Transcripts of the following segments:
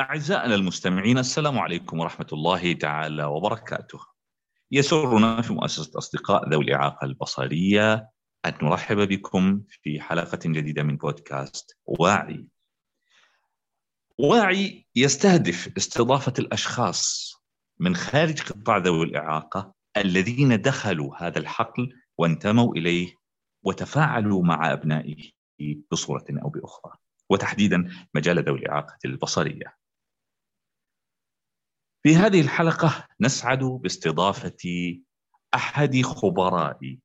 أعزائنا المستمعين، السلام عليكم ورحمة الله تعالى وبركاته. يسرنا في مؤسسة أصدقاء ذوي الإعاقة البصرية أن نرحب بكم في حلقة جديدة من بودكاست واعي. واعي يستهدف استضافة الأشخاص من خارج قطاع ذوي الإعاقة الذين دخلوا هذا الحقل وانتموا إليه وتفاعلوا مع أبنائه بصورة أو بأخرى، وتحديداً مجال ذوي الإعاقة البصرية. في هذه الحلقة نسعد باستضافة أحد خبراء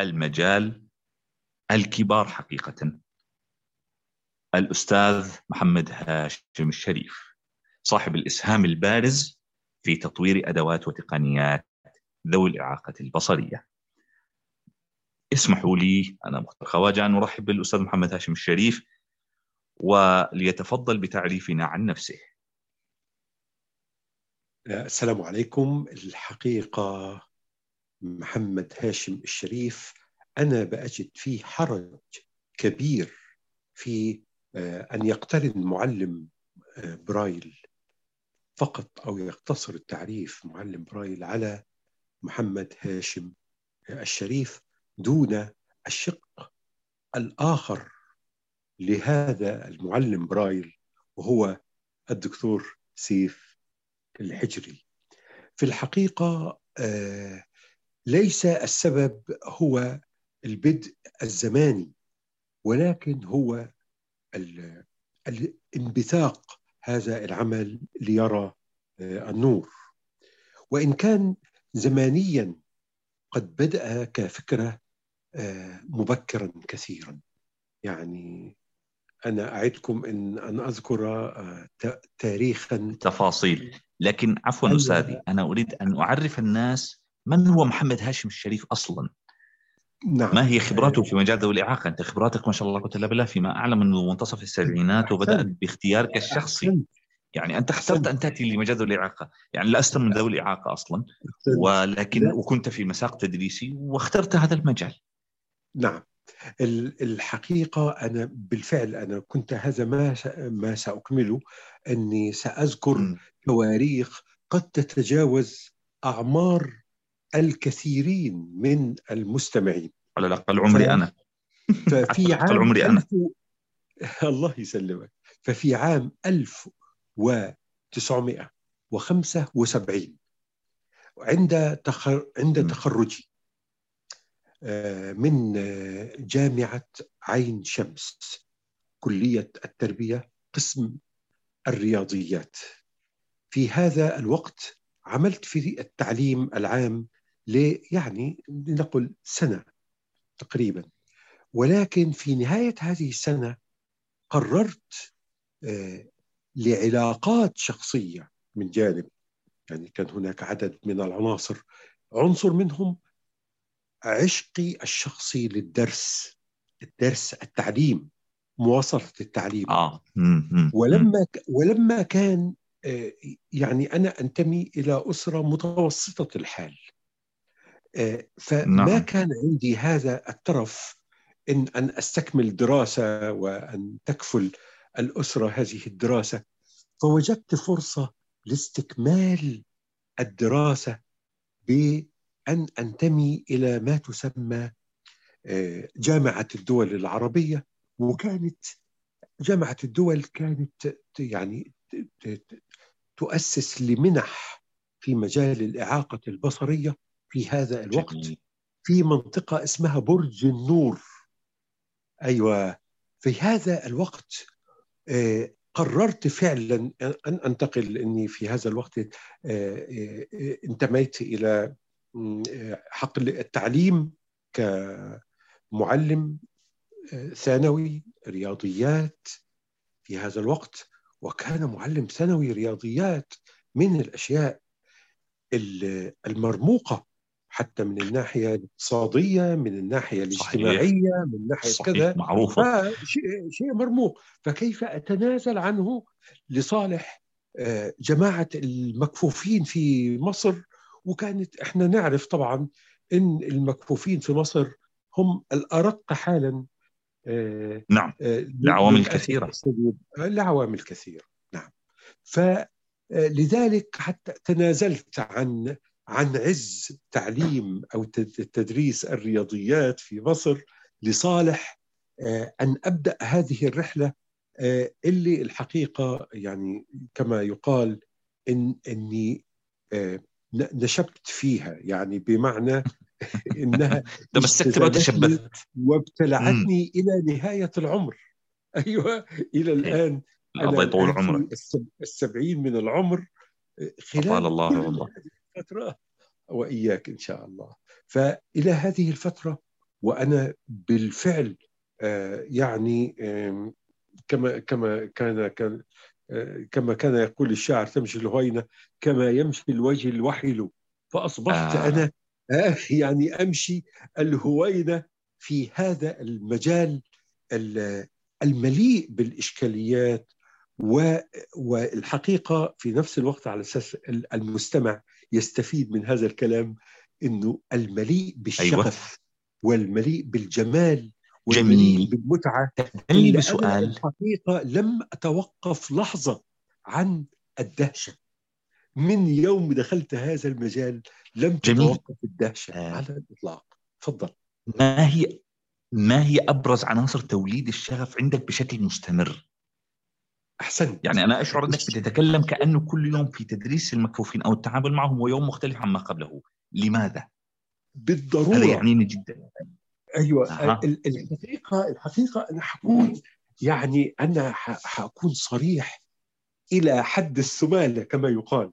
المجال الكبار حقيقة، الأستاذ محمد هاشم الشريف، صاحب الإسهام البارز في تطوير أدوات وتقنيات ذوي الإعاقة البصرية. اسمحوا لي، أنا مختار خواجة، أن أرحب بالأستاذ محمد هاشم الشريف وليتفضل بتعريفنا عن نفسه. السلام عليكم. الحقيقة محمد هاشم الشريف أنا بأجد فيه حرج كبير في أن يقترن معلم برايل فقط أو يقتصر التعريف معلم برايل على محمد هاشم الشريف دون الشق الآخر لهذا المعلم برايل، وهو الدكتور سيف الحجري. في الحقيقة ليس السبب هو البدء الزماني، ولكن هو الانبثاق هذا العمل ليرى النور. وإن كان زمانياً قد بدأ كفكرة مبكراً كثيراً. يعني أنا أعدكم أن أذكر تاريخاً تفاصيل، لكن عفواً أستاذي، أنا أريد أن أعرف الناس من هو محمد هاشم الشريف أصلاً. نعم. ما هي خبراته في مجال ذوي الإعاقة؟ أنت خبراتك ما شاء الله قلت لبلا فيما أعلم منذ منتصف السبعينات وبدأت باختيارك الشخصي. يعني أنت اخترت أن تأتي لمجال ذوي الإعاقة، يعني لست من ذوي الإعاقة أصلا، ولكن وكنت في مساق تدريسي واخترت هذا المجال. نعم. الحقيقة أنا بالفعل كنت هذا ما سأكمله، أني سأذكر تواريخ قد تتجاوز أعمار الكثيرين من المستمعين، على الأقل عمري أنا. ففي عام عمري أنا. الله يسلمك. ففي عام 1975 عند تخرجي من جامعة عين شمس كلية التربية قسم الرياضيات، في هذا الوقت عملت في التعليم العام يعني لنقل سنة تقريبا، ولكن في نهاية هذه السنة قررت لعلاقات شخصية من جانب، يعني كان هناك عدد من العناصر، عنصر منهم عشقي الشخصي للدرس، التعليم، مواصلة التعليم. ولما كان يعني أنا أنتمي إلى أسرة متوسطة الحال، فما كان عندي هذا الترف أن أستكمل دراسة وأن تكفل الأسرة هذه الدراسة، فوجدت فرصة لاستكمال الدراسة بأن أنتمي إلى ما تسمى جامعة الدول العربية. وكانت جامعة الدول كانت يعني تؤسس لمنح في مجال الإعاقة البصرية في هذا الوقت في منطقة اسمها برج النور. أيوة. في هذا الوقت قررت فعلا أن أنتقل، أني في هذا الوقت انتميت إلى حقل التعليم كمعلم ثانوي رياضيات في هذا الوقت. وكان معلم ثانوي رياضيات من الأشياء المرموقة، حتى من الناحية الاقتصادية، من الناحية الاجتماعية، من الناحية كذا، معروفة، شيء مرموق. فكيف أتنازل عنه لصالح جماعة المكفوفين في مصر؟ وكانت إحنا نعرف طبعا إن المكفوفين في مصر هم الأرق حالا. نعم. لعوامل كثيرة. نعم. فلذلك حتى تنازلت عن عز تعليم أو تدريس الرياضيات في مصر لصالح أن أبدأ هذه الرحلة اللي الحقيقة يعني كما يقال إني نشبت فيها، يعني بمعنى إنها تمسكت وتشبثت وابتلعتني إلى نهاية العمر. أيوة، إلى الآن الله يطول عمرك، 70 من العمر خلال الله فترة وإياك إن شاء الله. فإلى هذه الفترة وأنا بالفعل يعني كما كان يقول الشاعر تمشي الهوينة كما يمشي الوجه الوحل، فأصبحت أنا يعني أمشي الهوينة في هذا المجال المليء بالإشكاليات، والحقيقة في نفس الوقت على أساس المستمع يستفيد من هذا الكلام أنه المليء بالشغف والمليء بالجمال والمليء بالمتعة. تعني بسؤال الحقيقة لم أتوقف لحظة عن الدهشة من يوم دخلت هذا المجال، لم تتوقف الدهشة على الإطلاق. تفضل. ما هي أبرز عناصر توليد الشغف عندك بشكل مستمر؟ أحسن، يعني أنا أشعر أنك بتتكلم كأنه كل يوم في تدريس المكفوفين أو التعامل معهم ويوم مختلف عما قبله. لماذا؟ بالضرورة، هذا يعنيني جدا. أيوة، الحقيقة أنا حكون يعني أنا حكون صريح إلى حد السمالة كما يقال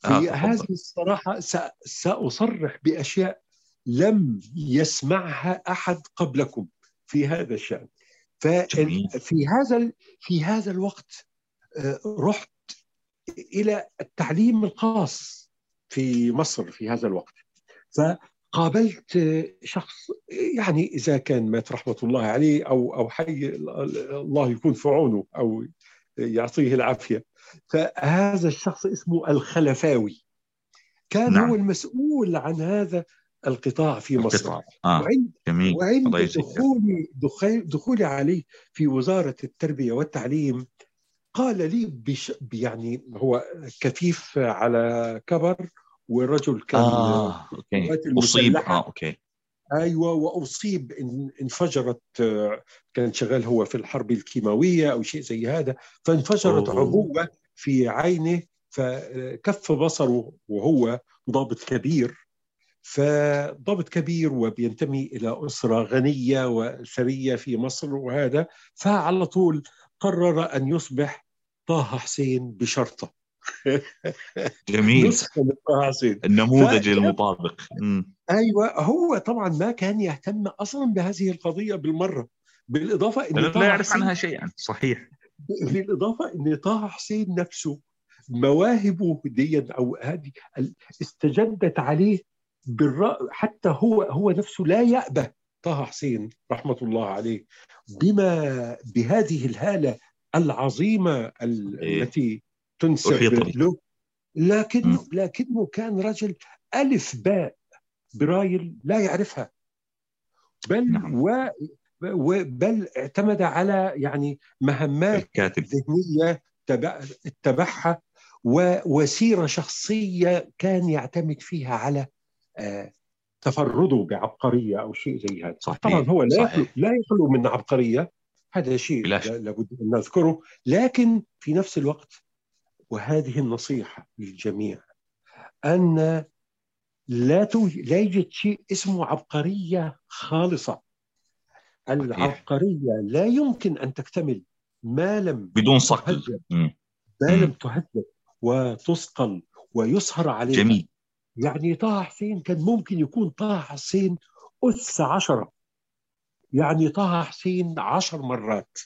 في هذه الصراحة. سأصرح بأشياء لم يسمعها أحد قبلكم في هذا الشأن. في هذا الوقت رحت إلى التعليم الخاص في مصر في هذا الوقت، فقابلت شخص يعني إذا كان مات رحمة الله عليه أو حي الله يكون في عونه أو يعطيه العافية، فهذا الشخص اسمه الخلفاوي، كان هو المسؤول عن هذا القطاع في مصر. وعند دخولي عليه في وزارة التربية والتعليم قال لي يعني هو كفيف على كبر ورجل كان أصيب أيوة، وأصيب انفجرت، كان شغال هو في الحرب الكيماوية أو شيء زي هذا، فانفجرت عبوة في عينه فكف بصره، وهو ضابط كبير وبينتمي إلى أسرة غنية وثرية في مصر وهذا. فعلى طول قرر أن يصبح طه حسين بشرطة. جميل، طه حسين النموذج المطابق. أيوة، هو طبعا ما كان يهتم أصلا بهذه القضية بالمرة، بالإضافة أن لا يعرف عنها شيئا. صحيح، بالإضافة أن طه حسين نفسه مواهبه ديا أو هذه استجدت عليه حتى هو نفسه لا يأبه طه حسين رحمة الله عليه بهذه الهالة العظيمة التي تنسب له، لكنه كان رجل ألف باء برايل لا يعرفها، بل اعتمد على يعني مهمات ذهنية اتبعها وسيرة شخصية كان يعتمد فيها على تفرده بعبقرية أو شيء زي هذا. طبعا هو لا يخلو من عبقرية، هذا شيء لابد أن نذكره، لكن في نفس الوقت وهذه النصيحة للجميع أن لا يوجد شيء اسمه عبقرية خالصة. العبقرية لا يمكن أن تكتمل ما لم بدون صقل، ما لم تهذب وتصقل ويسهر عليها. جميل، يعني طه حسين كان ممكن يكون طه حسين أس 10، يعني طه حسين 10 مرات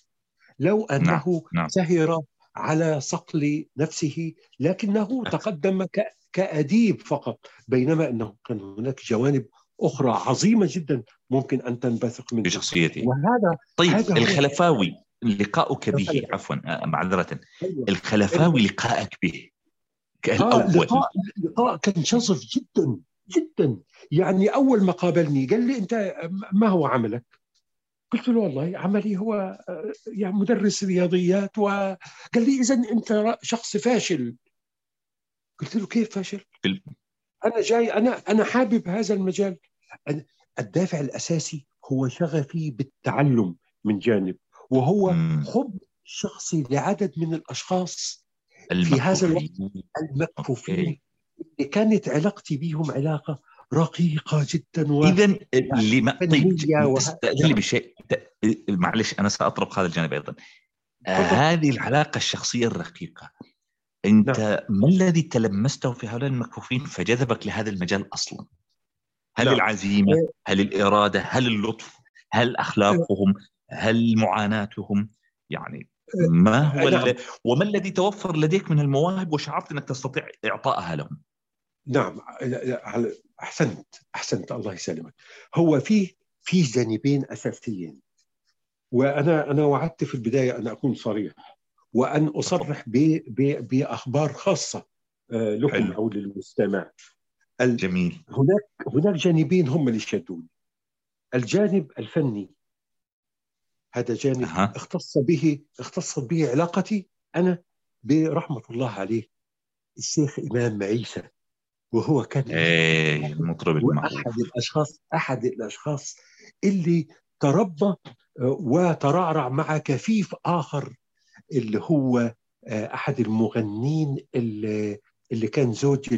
لو أنه سهر على صقل نفسه، لكنه تقدم كأديب فقط، بينما أنه كان هناك جوانب أخرى عظيمة جدا ممكن أن تنبثق من شخصيته. طيب، الخلفاوي لقاءك به، عفوا معذرة، الخلفاوي لقاءك به لقاء كان شظف جدا جدا. يعني أول ما قابلني قال لي أنت ما هو عملك؟ قلت له والله عملي هو يعني مدرس رياضيات. وقال لي إذن أنت شخص فاشل. قلت له كيف فاشل؟ أنا جاي أنا حابب هذا المجال. الدافع الأساسي هو شغفي بالتعلم من جانب، وهو حب شخصي لعدد من الأشخاص في هذا الوقت المكفوفين، اللي كانت علاقتي بهم علاقة رقيقة جدا. إذن تستأذن لي بشيء، معلش أنا سأطرق هذا الجانب أيضا. هذه العلاقة الشخصية الرقيقة، أنت ما الذي تلمسته في هؤلاء المكفوفين فجذبك لهذا المجال أصلا؟ هل العزيمة؟ هل الإرادة؟ هل اللطف؟ هل أخلاقهم؟ هل معاناتهم؟ يعني ما هو وما الذي توفر لديك من المواهب وشعرت أنك تستطيع إعطائها لهم؟ نعم أحسنت الله يسلمك. هو في جانبين أساسيين، وأنا وعدت في البداية أن أكون صريح وأن أصرح بأخبار خاصة لكم أو للمستمع. جميل. هناك جانبين هم اللي شدوني. الجانب الفني، هذا جانب اختصت به علاقتي أنا برحمة الله عليه الشيخ إمام عيسى، وهو كان المطرب المعروف، أحد الأشخاص اللي تربى وترعرع مع كفيف آخر اللي هو أحد المغنين اللي كان زوج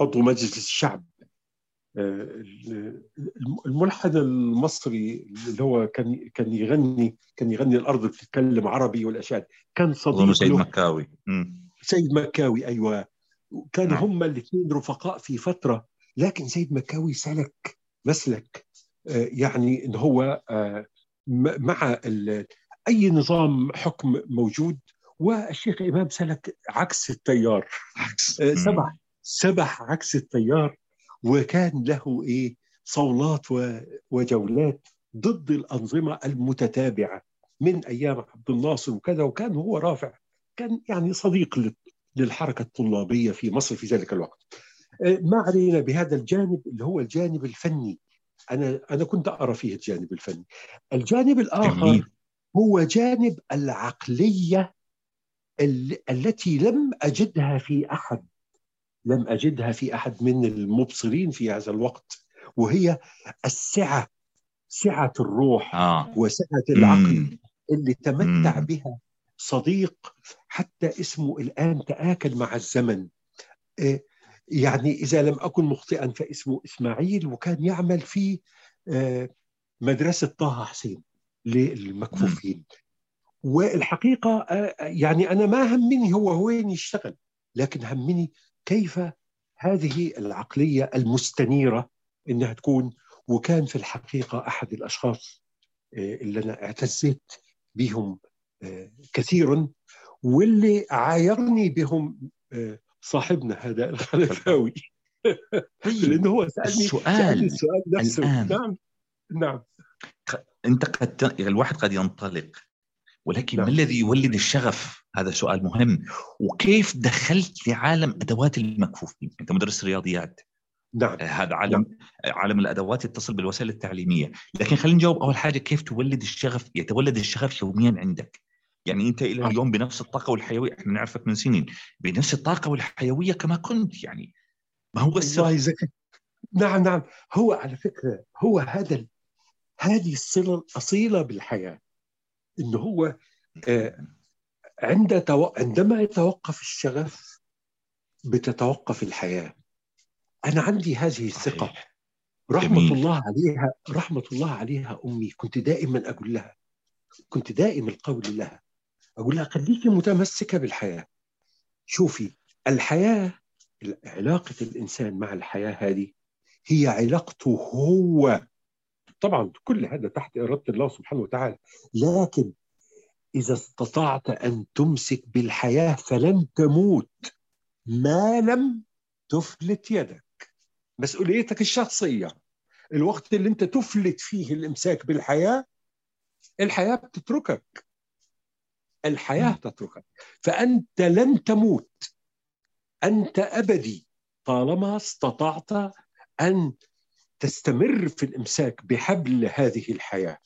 عضو مجلس الشعب، الملحد المصري اللي هو كان يغني الأرض بتتكلم عربي والأشياء، كان صديق سيد مكاوي. سيد مكاوي أيوة، كانوا هما الاثنين رفقاء في فترة، لكن سيد مكاوي سلك مسلك يعني إن هو مع أي نظام حكم موجود، والشيخ إمام سلك عكس التيار، سبح عكس التيار، وكان له صولات وجولات ضد الأنظمة المتتابعة من أيام عبد الناصر وكذا، وكان هو رافع، كان يعني صديق للحركة الطلابية في مصر في ذلك الوقت. ما علينا بهذا الجانب اللي هو الجانب الفني، أنا كنت أرى فيه الجانب الفني. الجانب الآخر هو جانب العقلية التي لم أجدها في أحد من المبصرين في هذا الوقت، وهي سعة الروح وسعة العقل اللي تمتع بها صديق حتى اسمه الآن تآكل مع الزمن. يعني إذا لم أكن مخطئا فاسمه إسماعيل، وكان يعمل في مدرسة طه حسين للمكفوفين. والحقيقة يعني أنا ما همني هو وين يشتغل، لكن همني كيف هذه العقلية المستنيرة إنها تكون. وكان في الحقيقة أحد الأشخاص اللي أنا اعتزيت بهم كثيرا، واللي عايرني بهم صاحبنا هذا الخلفاوي لأنه هو سألني السؤال نفسه. نعم. أنت الواحد قد ينطلق، ولكن ما الذي يولد الشغف؟ هذا سؤال مهم. وكيف دخلت لعالم أدوات المكفوفين؟ أنت مدرس رياضيات. هذا عالم الأدوات يتصل بالوسائل التعليمية. لكن خلينا نجاوب أول حاجة، كيف يتولد الشغف يوميا عندك؟ يعني أنت إلى اليوم بنفس الطاقة والحيوية، إحنا نعرفك من سنين بنفس الطاقة والحيوية كما كنت، يعني ما هو السر؟ نعم هو على فكرة هو هذه الصلة الأصيلة بالحياة، إنه هو عندما يتوقف الشغف بتتوقف الحياة. أنا عندي هذه الثقة، رحمة الله عليها أمي، كنت دائما أقول لها خليكي متمسكة بالحياة. شوفي الحياة، علاقة الإنسان مع الحياة هذه هي علاقته هو، طبعا كل هذا تحت إرادة الله سبحانه وتعالى، لكن إذا استطعت أن تمسك بالحياة فلن تموت ما لم تفلت يدك. مسؤوليتك الشخصية، الوقت اللي أنت تفلت فيه الإمساك بالحياة، الحياة بتتركك، الحياة تتركك، فأنت لن تموت، أنت أبدي طالما استطعت أن تستمر في الإمساك بحبل هذه الحياة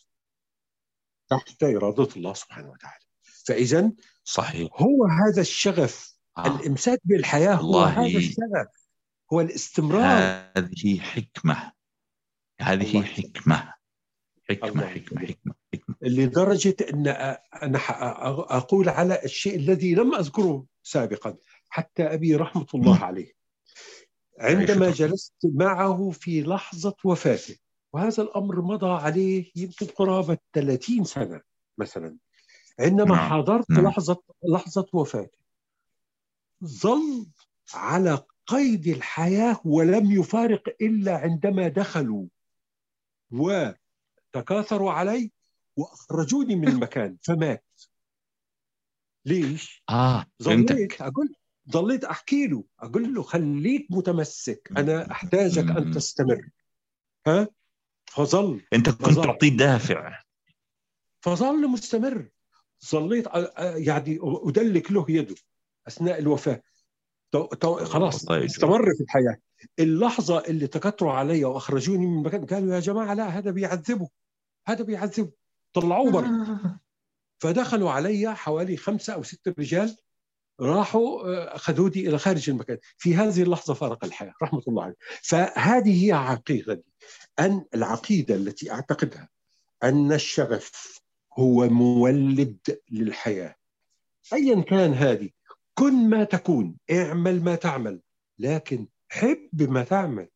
تحت إرادة الله سبحانه وتعالى. فإذن صحيح هو هذا الشغف، الإمساك بالحياة هو هذا الشغف، هو الاستمرار. هذه حكمة، هذه حكمة، حكمة حكمة حكمة حكمة، لدرجة أن أنا أقول على الشيء الذي لم أذكره سابقا. حتى أبي رحمة الله عليه عندما جلست معه في لحظة وفاته، وهذا الأمر مضى عليه يمكن قرابة 30 سنة مثلا، عندما حضرت لحظة وفاته ظل على قيد الحياة ولم يفارق إلا عندما دخلوا وتكاثروا علي وأخرجوني من المكان فمات. ليش؟ ظليت أحكي له، أقول له خليك متمسك، أنا أحتاجك أن تستمر. ها؟ فظل. أنت كنت تعطي دافع. فظل مستمر. ظليت يعني أدلك له يده أثناء الوفاة. خلاص استمر في الحياة. اللحظة اللي تكتروا علي وأخرجوني من مكان قالوا يا جماعة لا، هذا بيعذبه، هذا بيعذبه، طلعوه برا. فدخلوا علي حوالي 5 أو 6 رجال، راحوا خذودي إلى خارج المكان. في هذه اللحظة فارق الحياة رحمة الله عليه. فهذه هي عقيدة، أن العقيدة التي أعتقدها أن الشغف هو مولد للحياة أيا كان. هذه كن ما تكون، اعمل ما تعمل، لكن حب ما تعمل.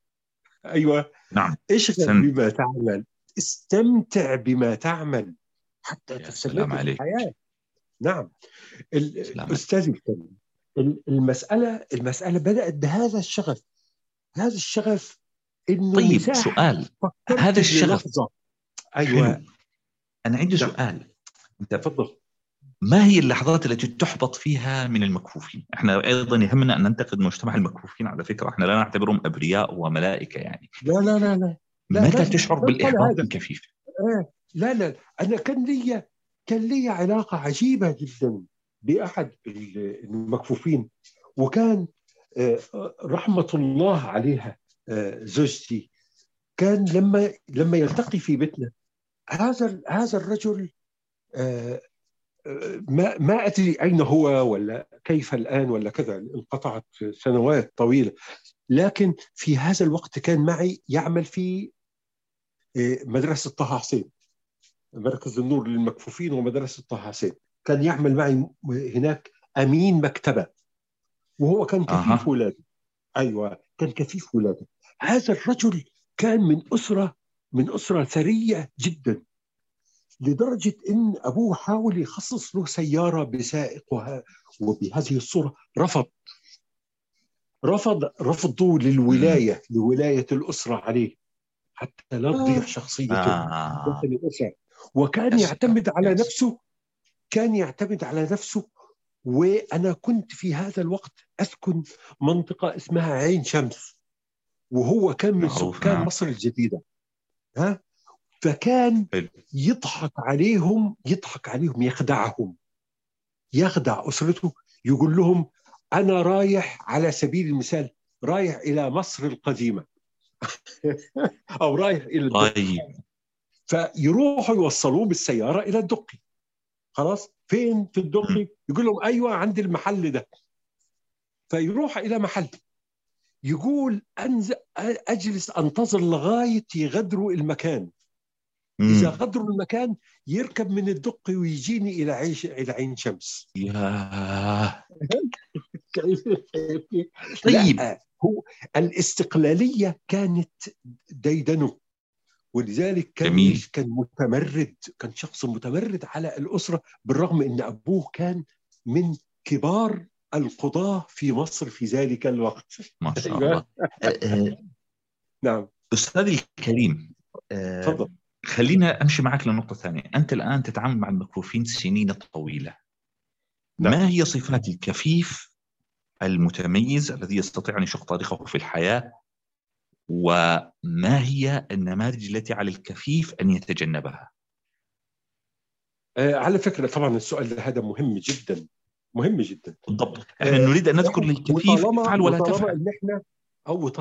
أيوة نعم، اشغل بما تعمل، استمتع بما تعمل حتى تستمتع بالحياة. نعم أستاذي الكريم، المسألة بدأت بهذا الشغف، هذا الشغف إنه. طيب سؤال، هذا الشغف أيوة حلو. أنا عندي سؤال، أنت تفضل. ما هي اللحظات التي تحبط فيها من المكفوفين؟ احنا أيضا يهمنا أن ننتقد مجتمع المكفوفين، على فكرة احنا لا نعتبرهم أبرياء وملائكة يعني. لا لا لا لا، متى تشعر بالإحباط الكفيف؟ لا لا، أنا كان لي علاقة عجيبة جدا بأحد المكفوفين، وكان رحمة الله عليها زوجتي. كان لما يلتقي في بيتنا هذا الرجل، ما أدري أين هو ولا كيف الآن ولا كذا، انقطعت سنوات طويلة، لكن في هذا الوقت كان معي يعمل في مدرسة طه حسين، مركز النور للمكفوفين ومدرسة طه حسين. كان يعمل معي هناك أمين مكتبة، وهو كان كفيف ولاده. أيوة كان كفيف ولاده. هذا الرجل كان من أسرة ثرية جدا، لدرجة أن أبوه حاول يخصص له سيارة بسائقها، وبهذه الصورة رفضوا لولاية الأسرة عليه حتى لا تضيع شخصيته داخل الأسرة. وكان يعتمد على نفسه، وأنا كنت في هذا الوقت أسكن منطقة اسمها عين شمس، وهو كان من سكان مصر الجديدة. ها؟ فكان يضحك عليهم، يخدع أسرته، يقول لهم أنا رايح، على سبيل المثال رايح إلى مصر القديمة أو رايح إلى الدقي. فيروحوا يوصلوه بالسيارة إلى الدقي. خلاص فين في الدقي؟ يقول لهم أيوة عند المحل ده. فيروح إلى محل، يقول أجلس أنتظر لغاية يغادروا المكان. إذا غادروا المكان يركب من الدقي ويجيني إلى عين شمس. يا طيب، هو الاستقلالية كانت ديدنه، ولذلك كان متمرد، كان شخص متمرد على الأسرة، بالرغم أن أبوه كان من كبار القضاة في مصر في ذلك الوقت. ما شاء الله. نعم أستاذي الكريم، تفضل. خلينا أمشي معك لنقطة ثانية. أنت الآن تتعامل مع المكفوفين سنين طويلة. ما هي صفات الكفيف المتميز الذي يستطيع أن يشق طريقه في الحياة، وما هي النماذج التي على الكفيف أن يتجنبها؟ على فكرة طبعا السؤال هذا مهم جدا، مهم جدا. بالضبط، احنا نريد أن نذكر للكفيف فعل ولا تفعل.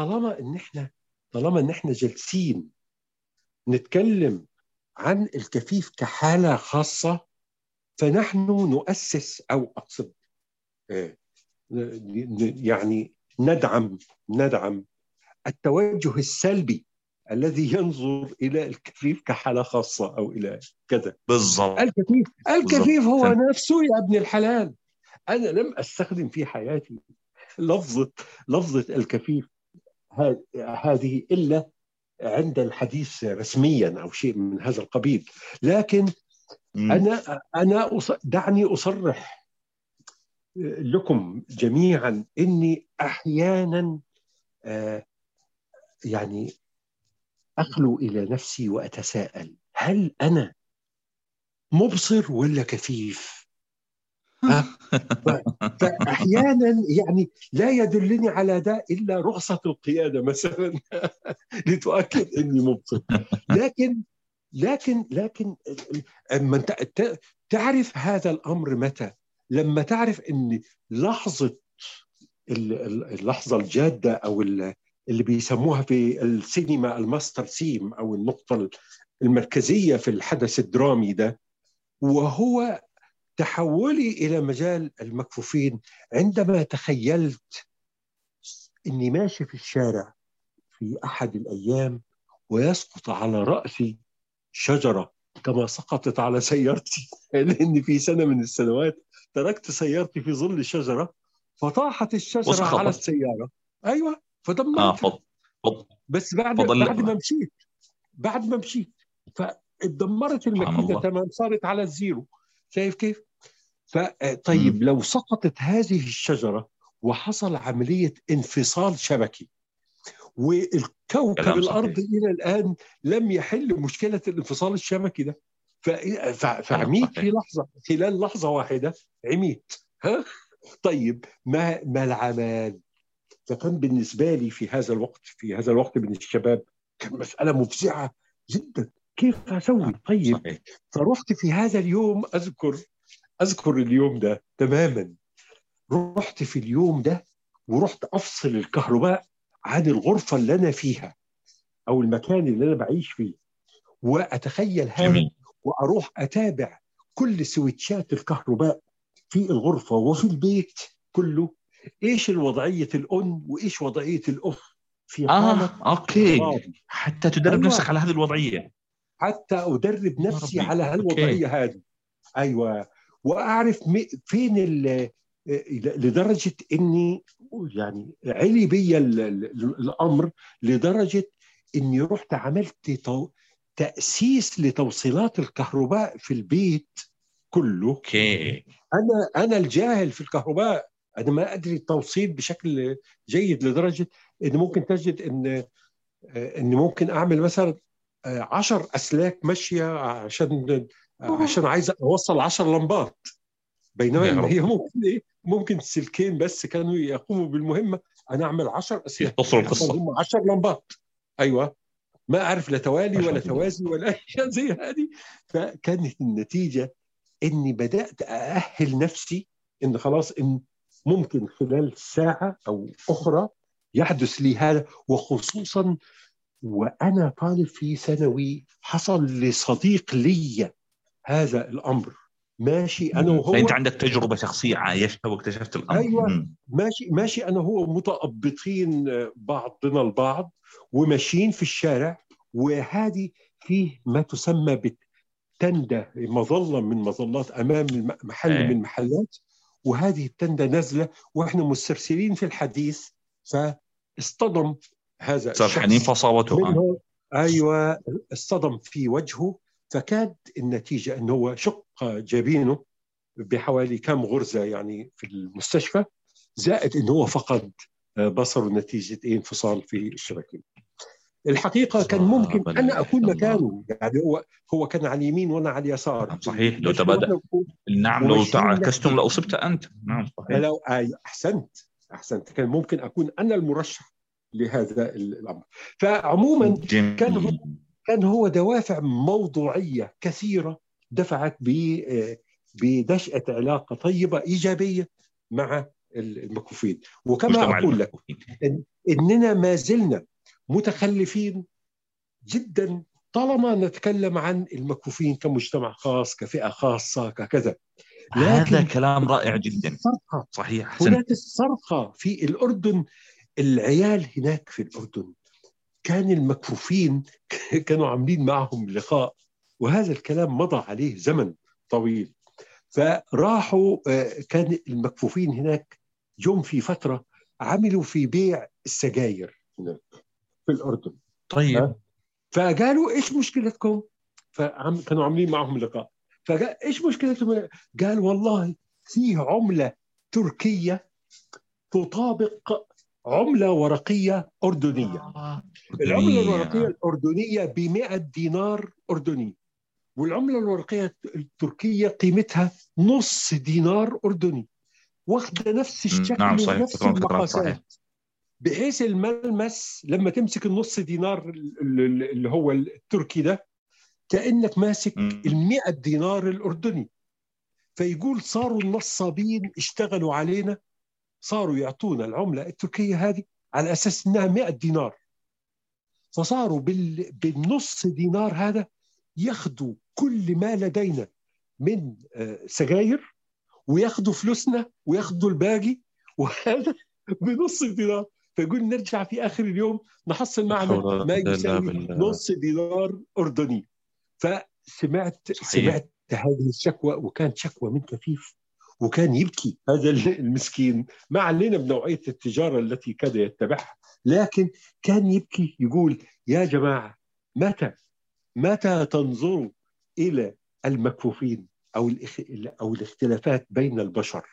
طالما ان احنا طالما ان احنا جالسين نتكلم عن الكفيف كحالة خاصة، فنحن نؤسس أو أقصد يعني ندعم التوجه السلبي الذي ينظر إلى الكفيف كحالة خاصة أو إلى كذا. بالضبط. الكفيف هو نفسه يا ابن الحلال. أنا لم أستخدم في حياتي لفظة الكفيف هذه إلا عند الحديث رسميا أو شيء من هذا القبيل، لكن أنا دعني أصرح لكم جميعا إني أحيانا يعني أخلو إلى نفسي وأتساءل، هل أنا مبصر ولا كفيف؟ فأحيانا يعني لا يدلني على ده إلا رخصة القيادة مثلا لتؤكد إني مبصر. لكن أما تعرف هذا الأمر متى؟ لما تعرف إن اللحظة الجادة أو اللي بيسموها في السينما الماستر سيم أو النقطة المركزية في الحدث الدرامي ده، وهو تحولي إلى مجال المكفوفين عندما تخيلت إني ماشي في الشارع في أحد الأيام ويسقط على رأسي شجرة كما سقطت على سيارتي، لأن في سنة من السنوات تركت سيارتي في ظل الشجرة فطاحت الشجرة وسخبت على السيارة. أيوة، فدمرت. بس بعد ما مشيت فاتدمرت الماكينة تمام، صارت على الزيرو. شايف كيف؟ طيب لو سقطت هذه الشجرة وحصل عملية انفصال شبكي والكوكب الأرض إلى الآن لم يحل مشكلة الانفصال الشبكي ده، فعميت في لحظة، خلال لحظة واحدة عميت. طيب ما العمل؟ فكان بالنسبة لي في هذا الوقت من الشباب كان مسألة مفزعة جدا، كيف أسوي؟ طيب فرحت في هذا اليوم، أذكر اليوم ده تماما، رحت في اليوم ده ورحت أفصل الكهرباء عن الغرفة اللي أنا فيها أو المكان اللي أنا بعيش فيه، وأتخيل هذا وأروح أتابع كل سويتشات الكهرباء في الغرفة وفي البيت كله، إيش الوضعية الأون وإيش وضعية الأوف في حالة أوكي الغرفة. حتى تدرب نفسك على هذه الوضعية، حتى أدرب نفسي على هالوضعية هذه. أيوة، وأعرف فين لدرجة أني يعني علي بي الأمر، لدرجة أني رحت عملت تأسيس لتوصيلات الكهرباء في البيت كله. okay. أنا الجاهل في الكهرباء، أنا ما أدري التوصيل بشكل جيد، لدرجة أن ممكن تجد أن ممكن أعمل مثلا 10 أسلاك ماشية عشان عايز أوصل 10 لمبات، بينما هي ممكن سلكين بس كانوا يقوموا بالمهمة. أنا أعمل 10 أسلاك هم 10 لمبات. أيوة، ما أعرف لا توالي ولا توازي ولا أشياء زي هذه. فكانت النتيجة أني بدأت أأهل نفسي أن خلاص إن ممكن خلال ساعة أو أخرى يحدث لي هذا، وخصوصا وأنا طالب في ثانوي حصل لصديق لي هذا الأمر. ماشي أنا وهو، أنت عندك تجربة شخصية عايشتها واكتشفت الأمر. أيوة، ماشي أنا وهو متأبطين بعضنا البعض وماشيين في الشارع، وهذه فيه ما تسمى بالتندة، مظلة من مظلات أمام محل من محلات، وهذه التندة نازلة وإحنا مسترسلين في الحديث، فاصطدم هذا سرحانين فصاوته. أيوة، اصطدم في وجهه، فكاد النتيجة أنه هو شق جبينه بحوالي كم غرزة يعني في المستشفى، زائد أنه هو فقد بصره نتيجة انفصال في الشبكين. الحقيقة كان ممكن أنا أكون مكانه، يعني هو كان على اليمين وأنا على اليسار. صحيح، لو تبادل. نعم، لو تعكستم لأصبت أنت. نعم صحيح. لو أحسنت كان ممكن أكون أنا المرشح لهذا الأمر. فعموما كان هو دوافع موضوعية كثيرة دفعت بدشأة علاقة طيبة إيجابية مع المكفوفين. وكما أقول لك إننا ما زلنا متخلفين جدا طالما نتكلم عن المكفوفين كمجتمع خاص كفئة خاصة ككذا. هذا كلام رائع جدا. صحيح. هناك الصرخة في الأردن، العيال هناك في الأردن كان المكفوفين كانوا عاملين معهم لقاء، وهذا الكلام مضى عليه زمن طويل. فراحوا، كان المكفوفين هناك يوم في فترة عملوا في بيع السجاير هناك في الأردن. طيب. فقالوا إيش مشكلتكم؟ كانوا عاملين معهم لقاء. فقال إيش مشكلتكم؟ قال والله فيه عملة تركية تطابق عملة ورقية أردنية. العملة الورقية الأردنية ب100 دينار أردني، والعملة الورقية التركية قيمتها نص دينار أردني، واخدة نفس الشكل ونفس المقاسات، بحيث الملمس لما تمسك النص دينار اللي هو التركي ده كأنك ماسك 100 دينار الأردني. فيقول صاروا النصابين اشتغلوا علينا، صاروا يعطونا العملة التركية هذه على أساس أنها 100 دينار، فصاروا بالنص دينار هذا ياخدوا كل ما لدينا من سجاير، وياخدوا فلوسنا وياخدوا الباقي، وهذا بنص دينار. فيقول نرجع في آخر اليوم نحصل معنا ما يساوي نص دينار أردني. فسمعت هذه الشكوى، وكانت شكوى من كفيف، وكان يبكي هذا المسكين، ما علينا بنوعية التجارة التي كاد يتبعها، لكن كان يبكي يقول يا جماعة متى تنظروا إلى المكفوفين أو الاختلافات بين البشر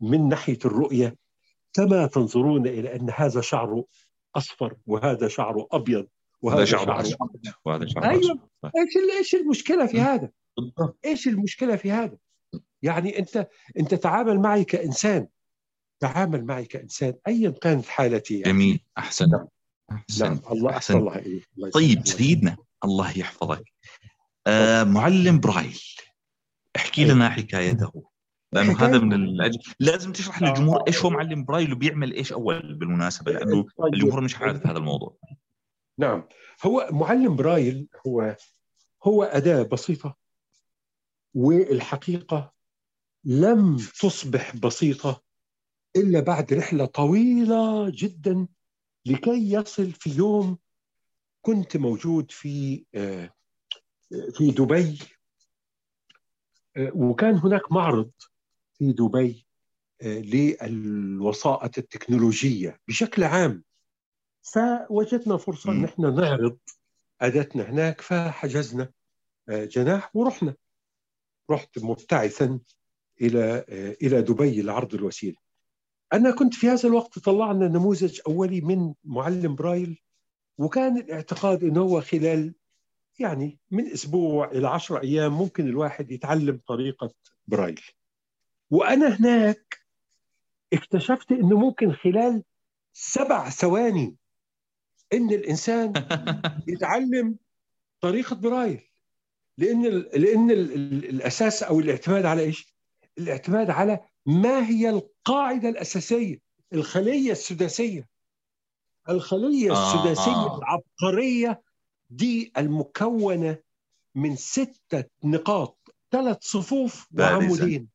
من ناحية الرؤية كما تنظرون إلى أن هذا شعره أصفر وهذا شعره أبيض وهذا شعره أسود. أيوة، إيش المشكلة في هذا؟ إيش المشكلة في هذا؟ يعني أنت تعامل معي كإنسان، أيا كانت حالتي يعني. جميل، أحسن. الله أحسن الله إليك. طيب سيدنا الله يحفظك. معلم برايل، احكي لنا حكايته، لأنه هذا من لازم تشرح للجمهور إيش هو معلم برايل وبيعمل إيش أول بالمناسبة، لأنه الجمهور مش عارف هذا الموضوع. نعم، هو معلم برايل هو أداة بسيطة، والحقيقة لم تصبح بسيطة إلا بعد رحلة طويلة جدا، لكي يصل في يوم كنت موجود في دبي، وكان هناك معرض في دبي للوسائط التكنولوجية بشكل عام، فوجدنا فرصة أن احنا نعرض أداتنا هناك، فحجزنا جناح ورحنا. رحت مبتعثا إلى دبي لعرض الوسيلة. أنا كنت في هذا الوقت طلعنا نموذج أولي من معلم برايل، وكان الاعتقاد أنه هو خلال يعني من أسبوع إلى 10 أيام ممكن الواحد يتعلم طريقة برايل. وأنا هناك اكتشفت أنه ممكن خلال 7 ثواني إن الإنسان يتعلم طريقة برايل، لأن الأساس أو الاعتماد على إيش؟ الاعتماد على ما هي القاعدة الأساسية، الخلية السداسية العبقرية دي، المكونة من 6 نقاط 3 صفوف وعمودين،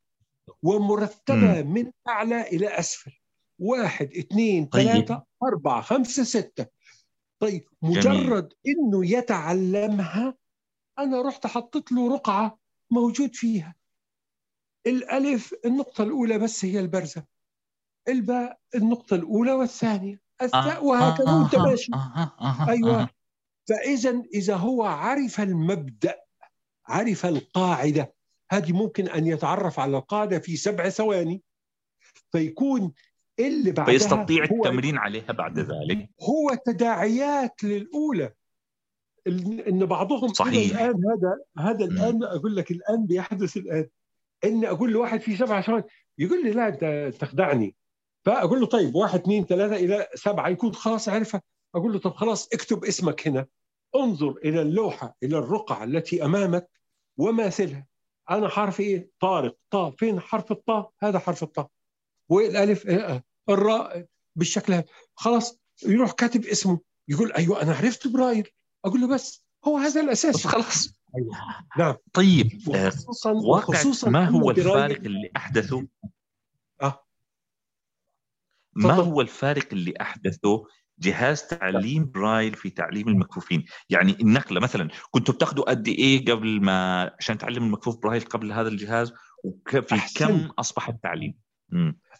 ومرتبة من أعلى إلى أسفل، 1 2 3 4 5 6. طيب، مجرد إنه يتعلمها، أنا رحت حطيت له رقعة موجود فيها الألف النقطة الأولى بس هي البارزة، الباء النقطة الأولى والثانية، الثاء، وهكذا وأنت ماشي. أيوة. فإذا إذا هو عرف المبدأ، عرف القاعدة هذه، ممكن أن يتعرف على القاعدة في 7 ثواني، فيكون اللي بعدها فيستطيع التمرين عليها بعد ذلك. هو تداعيات للأولى، إن بعضهم صحيح. الآن هذا الآن أقول لك، الآن بيحدث الآن، إن أقول لواحد في 7 ثواني يقول لي لا أنت تخدعني، فأقول له طيب 1 2 3 إلى 7 يكون خلاص عرفها. أقول له طب خلاص اكتب اسمك هنا، انظر إلى اللوحة، إلى الرقعة التي أمامك وماثلها. أنا حرف إيه؟ طارق. طا، فين حرف الطا؟ هذا حرف الطا. والألف، الراء بالشكل هذا. خلاص يروح كاتب اسمه، يقول أيوة أنا عرفت برايل. أقول له بس هو هذا الأساس خلاص. أيوة. نعم. طيب وخصوصاً ما هو الفارق اللي أحدثه ما هو الفارق اللي أحدثه جهاز تعليم برايل في تعليم المكفوفين؟ يعني النقلة مثلا كنتوا بتاخدوا قد إيه قبل ما عشان تعلم المكفوف برايل قبل هذا الجهاز وفي كم أصبح التعليم؟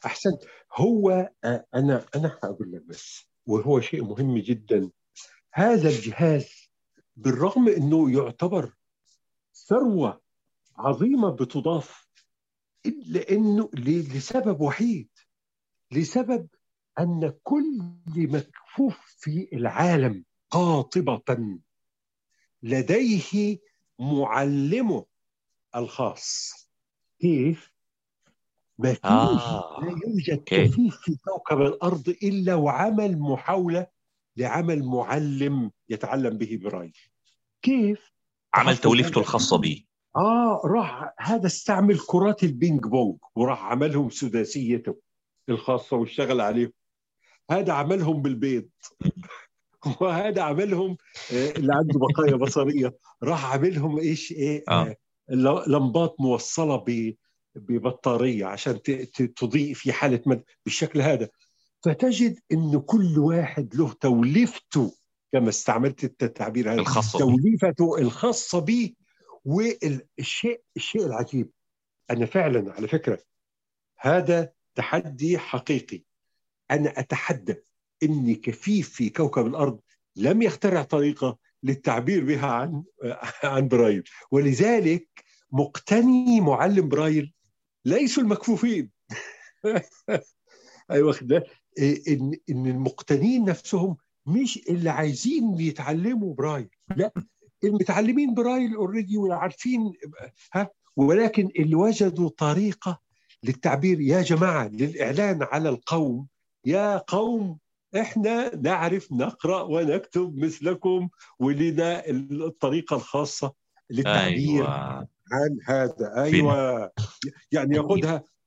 أحسنت. هو أنا هقول لك بس، وهو شيء مهم جدا، هذا الجهاز بالرغم أنه يعتبر ثروة عظيمة بتضاف، إلا أنه لسبب وحيد، لسبب أن كل مكفوف في العالم قاطبة لديه معلمه الخاص. كيف؟ لا يوجد كفيف في كوكب الأرض إلا وعمل محاولة لعمل معلم يتعلم به برايل. كيف؟ عمل توليفته الخاصة به. راح هذا استعمل كرات البينج بونج وراح عملهم سداسيته الخاصة والشغل عليهم، هذا عملهم بالبيض وهذا عملهم اللي عنده بقايا بصرية راح عملهم إيش إيه لمبات موصلة ببطارية عشان تضيء في حالة بالشكل هذا. فتجد إن كل واحد له توليفته، كما استعملت التعبير هذا، توليفته الخاصة به. والشيء العجيب أن فعلا على فكرة هذا تحدي حقيقي. أنا أتحدى أني كفيف في كوكب الأرض لم يخترع طريقة للتعبير بها عن برايل، ولذلك مقتني معلم برايل ليسوا المكفوفين. أي واخد بالك إن المقتنين نفسهم مش اللي عايزين يتعلموا برايل، لا، المتعلمين برايل أوريدي والعارفين، ولكن اللي وجدوا طريقة للتعبير، يا جماعة، للإعلان على القوم، يا قوم إحنا نعرف نقرأ ونكتب مثلكم ولنا الطريقة الخاصة للتعبير عن هذا. أيوة، يعني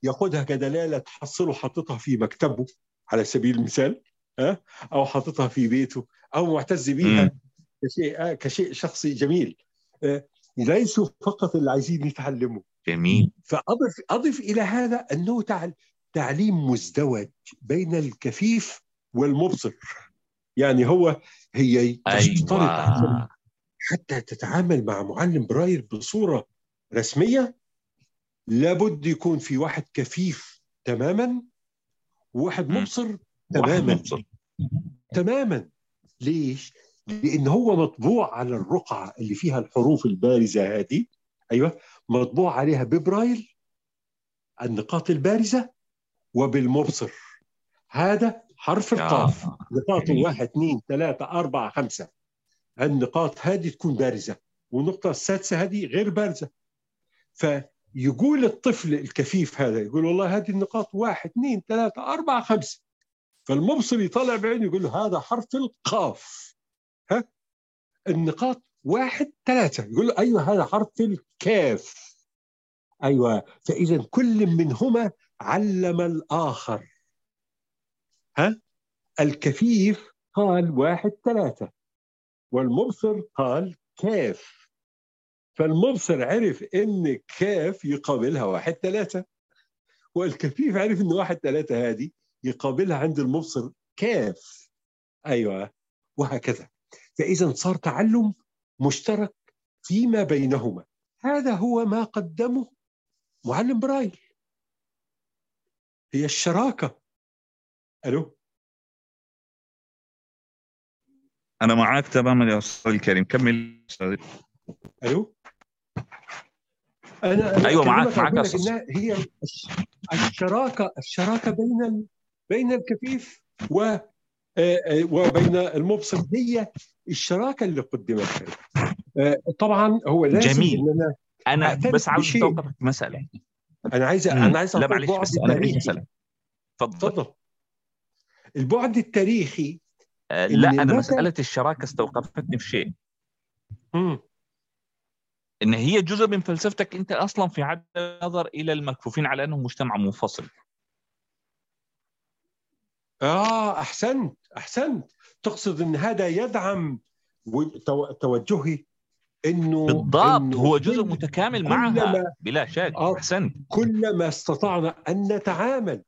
يأخذها كدلالة، تحصله حطتها في مكتبه على سبيل المثال، أو حطتها في بيته، أو معتز بيها كشيء شخصي جميل. ليسوا فقط اللي عايزين يتعلموا. جميل. فأضف إلى هذا أنه تعليم مزدوج بين الكفيف والمبصر، يعني هي تشترط حتى تتعامل مع معلم برايل بصورة رسمية لابد يكون في واحد كفيف تماما وواحد مبصر تماما. تماما. ليش؟ لأن هو مطبوع على الرقعة اللي فيها الحروف البارزة هذه، أيوة، مطبوع عليها ببرايل النقاط البارزة وبالمبصر. هذا حرف القاف، نقاط 1 2 3 4 5، النقاط هذه تكون بارزة، والنقطة السادسة هذه غير بارزة. فيقول الطفل الكفيف هذا، يقول والله هذه النقاط 1 2 3 4 5، فالمبصر يطلع بعينه يقول له هذا حرف القاف، النقاط 1 3، يقول له أيوة هذا حرف الكاف. أيوة. فإذا كل منهما علم الآخر. الكفيف قال 1 3 والمبصر قال كاف، فالمبصر عرف إن كاف يقابلها 1 3، والكفيف عرف إن 1 3 هذه يقابلها عند المبصر كاف. أيوة، وهكذا. فإذا صار تعلم مشترك فيما بينهما. هذا هو ما قدمه معلم برايل، هي الشراكة. ألو، أنا معاك تماما يا أستاذ الكريم، كمل. ألو، أنا أيوة معاك هي الشراكة بين الكفيف وبين المبصر، هي الشراكة اللي قدمتها. طبعا هو لازم. جميل. إن أنا بس عاوز أوقفك مسألة، أنا عايز لا معلش، بس أنا عايز مسألة. تفضل. البعد التاريخي لا، أنا مسألة الشراكة استوقفتني في شيء، إن هي جزء من فلسفتك أنت أصلا في عدم النظر إلى المكفوفين على أنهم مجتمع منفصل. أحسنت. تقصد أن هذا يدعم توجهي أنه بالضبط إنه هو جزء متكامل معها بلا شك. أحسنت. كلما استطعنا أن نتعامل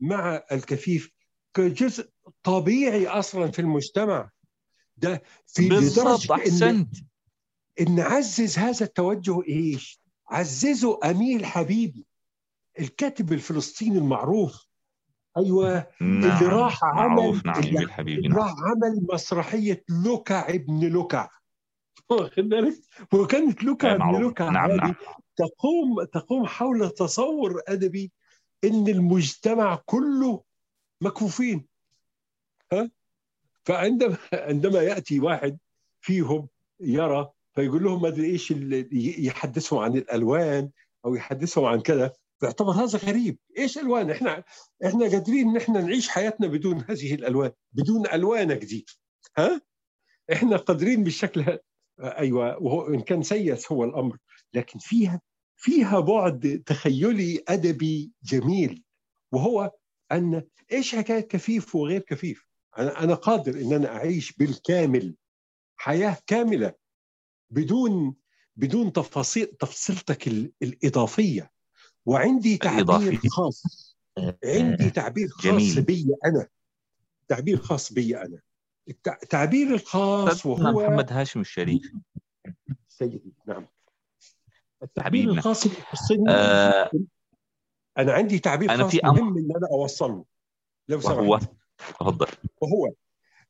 مع الكفيف كجزء طبيعي أصلا في المجتمع ده في بالضبط. أحسنت. إن عزز هذا التوجه. إيش عززه؟ أميل حبيبي الكاتب الفلسطيني المعروف. أيوة. نعم. اللي راح عمل مسرحية لوكا ابن لوكا. وكانت لوكا ابن لوكا تقوم حول تصور أدبي إن المجتمع كله مكفوفين. فعندما يأتي واحد فيهم يرى فيقول لهم ما أدري إيش اللي يحدثهم عن الألوان أو يحدثهم عن كذا، يعتبر هذا غريب. إيش ألوان؟ إحنا قادرين إن إحنا نعيش حياتنا بدون هذه الألوان، بدون ألوانك دي. إحنا قادرين بالشكل هذا. أيوة. وهو إن كان سيس هو الأمر، لكن فيها بعد تخيلي أدبي جميل، وهو أن إيش حكاية كفيف وغير كفيف. أنا قادر إن أنا أعيش بالكامل حياة كاملة بدون تفصيلتك الإضافية. وعندي تعبير خاص، تعبير خاص بي أنا. التعبير الخاص وهو محمد هاشم الشريف سيدي. نعم. التعبير الخاص بيوصلني. أنا عندي تعبير خاص مهم إن أنا أوصله لو سمحت. تفضل.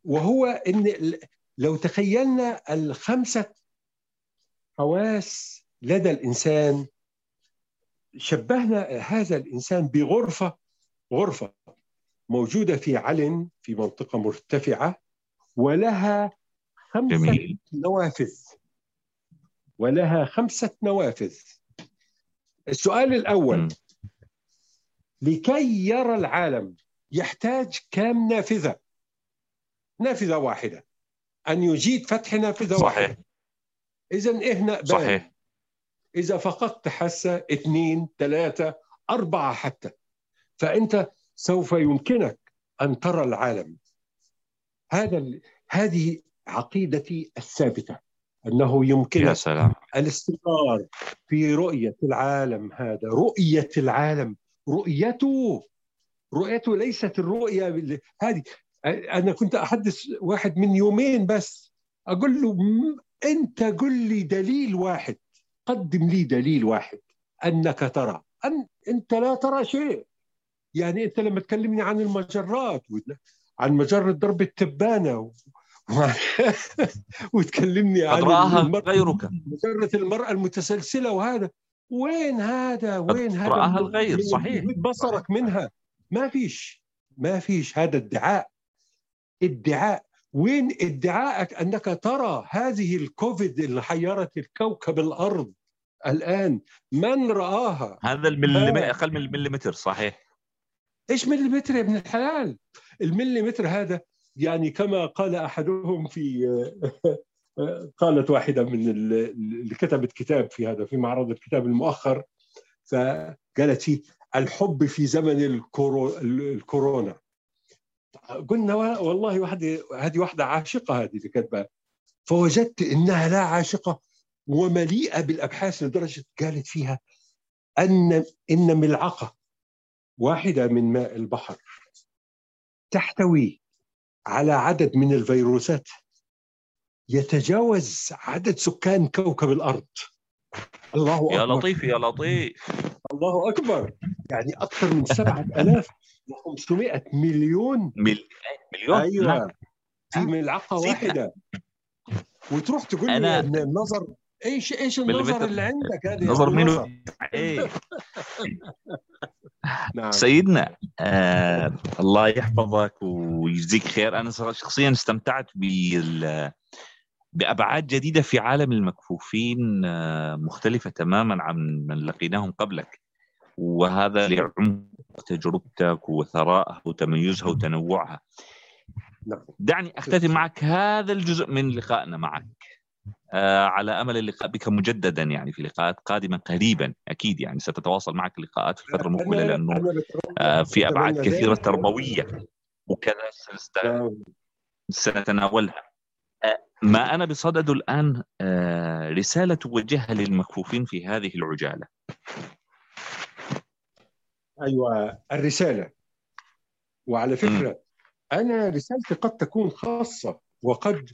وهو إن لو تخيلنا الخمسة حواس لدى الإنسان، شبهنا هذا الإنسان بغرفة موجودة في علن في منطقة مرتفعة، ولها 5 نوافذ. السؤال الأول، لكي يرى العالم يحتاج كم نافذة؟ نافذة واحدة. أن يجيد فتح نافذة واحدة. إذن إهنا بان. صحيح. إذا فقدت حاسة 2 3 4 حتى، فأنت سوف يمكنك أن ترى العالم. هذه عقيدتي الثابتة، أنه يمكنك الاستقرار في رؤية العالم. هذا رؤية العالم، رؤيته ليست الرؤية هذه. أنا كنت أحدث واحد من يومين بس، أقول له أنت قل لي دليل واحد، قدم لي دليل واحد أنك ترى. أنت لا ترى شيء. يعني أنت لما تكلمني عن المجرات، عن مجرة درب التبانة، وتكلمني عن مجرة المرأة المتسلسلة، وهذا وين هذا تراها الغير. صحيح. بصرك منها ما فيش. هذا ادعاء. وين ادعائك أنك ترى هذه الكوفيد اللي حيرت الكوكب الأرض الآن؟ من رآها؟ هذا أقل من المليمتر. صحيح. إيش مليمتر يا ابن الحلال؟ المليمتر هذا يعني كما قال أحدهم في قالت واحدة من اللي كتبت كتاب في هذا في معرض الكتاب المؤخر، فقالت فيه الحب في زمن الكورونا. قلنا والله هذه واحدة عاشقة، هذه اللي كتبها، فوجدت إنها لا عاشقة ومليئة بالأبحاث، لدرجة قالت فيها إن ملعقة واحدة من ماء البحر تحتوي على عدد من الفيروسات يتجاوز عدد سكان كوكب الأرض. الله أكبر. يا لطيف. الله أكبر. يعني أكثر من 7,500 مليون مليون. أيوة. في ملعقة واحدة. وتروح تقول لي أن النظر إيش النظر اللي عندك؟ هذه نظر منو؟ إيه. نعم. سيدنا الله يحفظك ويجزيك خير. أنا شخصيا استمتعت بأبعاد جديدة في عالم المكفوفين، مختلفة تماما عن من لقيناهم قبلك، وهذا لعمق تجربتك وثرائها وتميزها وتنوعها. دعني أختتم معك هذا الجزء من لقائنا معك، على أمل اللقاء بك مجددا يعني في لقاءات قادمة قريبا. أكيد يعني ستتواصل معك لقاءات في الفترة المقبلة، لأنه في أبعاد كثيرة تربوية وكناس سنتناولها. ما أنا بصدده الآن رسالة توجهها للمكفوفين في هذه العجالة. أيوة الرسالة. وعلى فكرة أنا رسالتي قد تكون خاصة وقد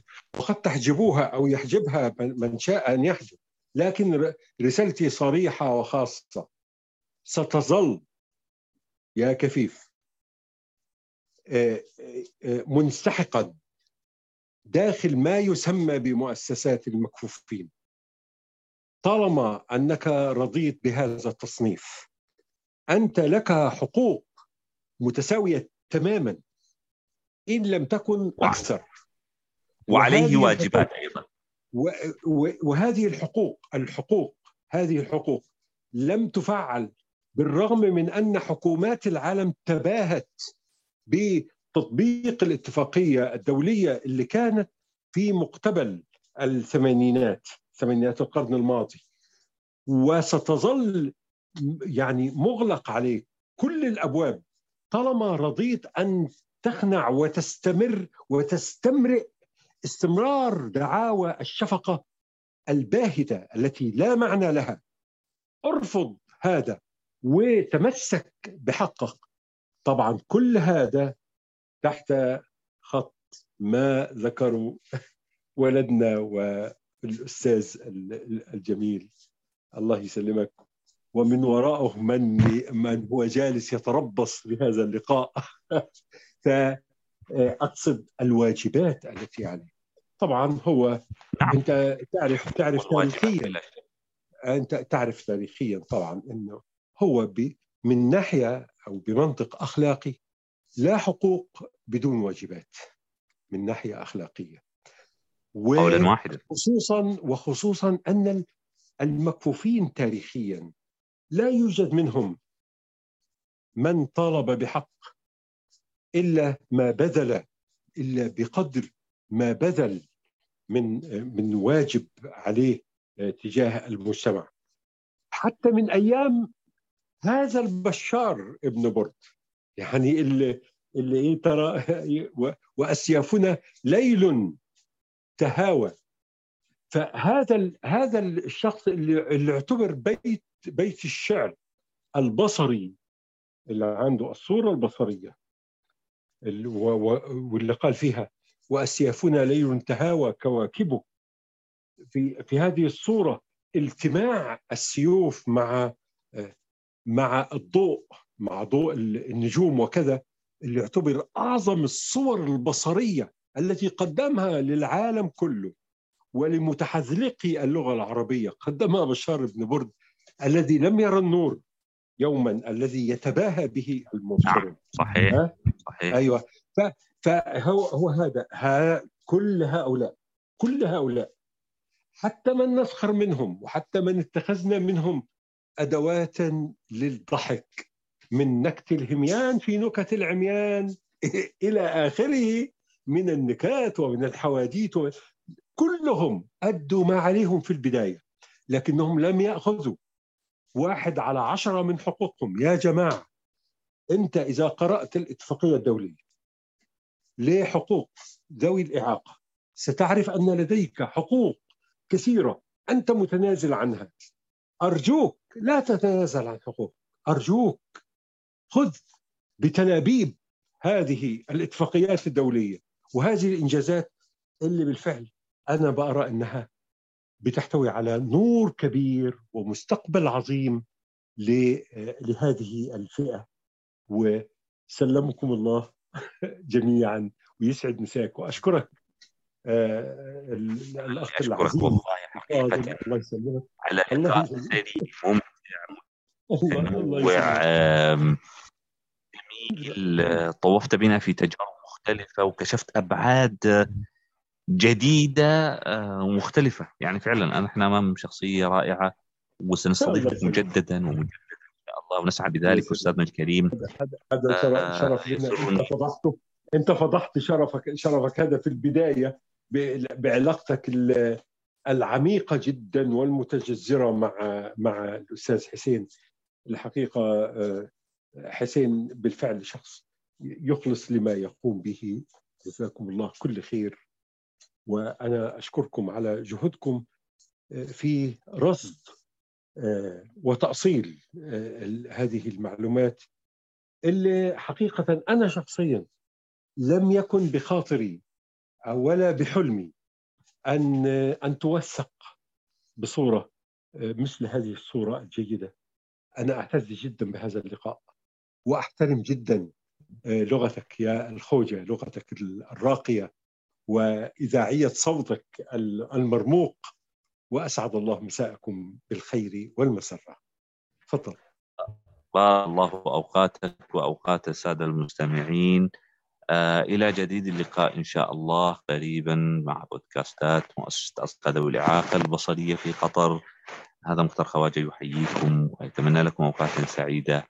تحجبوها أو يحجبها من شاء أن يحجب، لكن رسالتي صريحة وخاصة. ستظل يا كفيف منسحقا داخل ما يسمى بمؤسسات المكفوفين طالما أنك رضيت بهذا التصنيف. أنت لك حقوق متساوية تماما إن لم تكن أكثر، وعليه واجبات أيضا. وهذه الحقوق لم تفعل، بالرغم من أن حكومات العالم تباهت بتطبيق الاتفاقية الدولية اللي كانت في مقتبل ثمانينات القرن الماضي. وستظل يعني مغلق عليك كل الأبواب طالما رضيت أن تخنع وتستمر وتستمرئ استمرار دعاوى الشفقة الباهتة التي لا معنى لها. ارفض هذا وتمسك بحقك. طبعا كل هذا تحت خط ما ذكروا ولدنا والأستاذ الجميل الله يسلمك، ومن وراءه من هو جالس يتربص بهذا اللقاء. فأقصد الواجبات التي عليه. طبعا هو أنت تعرف تاريخيا، أنت تعرف تاريخيا طبعا أنه هو من ناحية أو بمنطق أخلاقي لا حقوق بدون واجبات من ناحية أخلاقية، وخصوصا أن المكفوفين تاريخيا لا يوجد منهم من طالب بحق إلا بقدر ما بذل من واجب عليه تجاه المجتمع. حتى من أيام هذا البشار ابن برد، يعني اللي ترى وأسيافنا ليل تهاوى. فهذا الشخص اللي اعتبر بيت الشعر البصري، اللي عنده الصورة البصرية واللي قال فيها وأسيافنا ليل تهاوى كواكبه. في هذه الصورة التماع السيوف مع الضوء، مع ضوء النجوم وكذا، اللي يعتبر أعظم الصور البصرية التي قدمها للعالم كله ولمتحذلقي اللغة العربية. قدمها بشار بن برد الذي لم يرى النور يوما، الذي يتباهى به المبصرون. صحيح. أيوة. فهو هذا كل هؤلاء حتى من نسخر منهم، وحتى من اتخذنا منهم أدوات للضحك، من نكت الهميان في نكت العميان إلى آخره من النكات ومن الحواديت، كلهم أدوا ما عليهم في البداية، لكنهم لم يأخذوا 1/10 من حقوقهم. يا جماعة، أنت إذا قرأت الاتفاقية الدولية لحقوق ذوي الإعاقة ستعرف أن لديك حقوق كثيرة أنت متنازل عنها. أرجوك لا تتنازل عن حقوقك، أرجوك خذ بتلابيب هذه الاتفاقيات الدولية وهذه الإنجازات اللي بالفعل أنا بقرأ أنها بتحتوي على نور كبير ومستقبل عظيم لهذه الفئة. وسلمكم الله جميعا ويسعد مساك. وأشكرك الأخ العزيز، الله يسلمك على اللقاء الذي ممتع جميل. طوفت بنا في تجارب مختلفة وكشفت أبعاد جديدة ومختلفة، يعني فعلا احنا امام شخصية رائعة وسنستضيفكم مجددا ان شاء الله، ونسعى بذلك. استاذنا الكريم، هذا شرف لنا. انت فضحت شرفك هذا في البداية بعلاقتك العميقة جدا والمتجذرة مع الأستاذ حسين. الحقيقة حسين بالفعل شخص يخلص لما يقوم به. جزاكم الله كل خير، وأنا أشكركم على جهودكم في رصد وتأصيل هذه المعلومات اللي حقيقة أنا شخصياً لم يكن بخاطري ولا بحلمي أن توثق بصورة مثل هذه الصورة الجيدة. أنا أعتز جداً بهذا اللقاء، وأحترم جداً لغتك يا الخوجة، لغتك الراقية وإذاعية صوتك المرموق، وأسعد الله مساءكم بالخير والمسرة. تفضل. الله أوقاتك وأوقات السادة المستمعين. إلى جديد اللقاء إن شاء الله قريبا مع بودكاستات مؤسسة أصدقاء ذوي الإعاقة البصرية في قطر. هذا مختار خواجة يحييكم ويتمنى لكم أوقات سعيدة.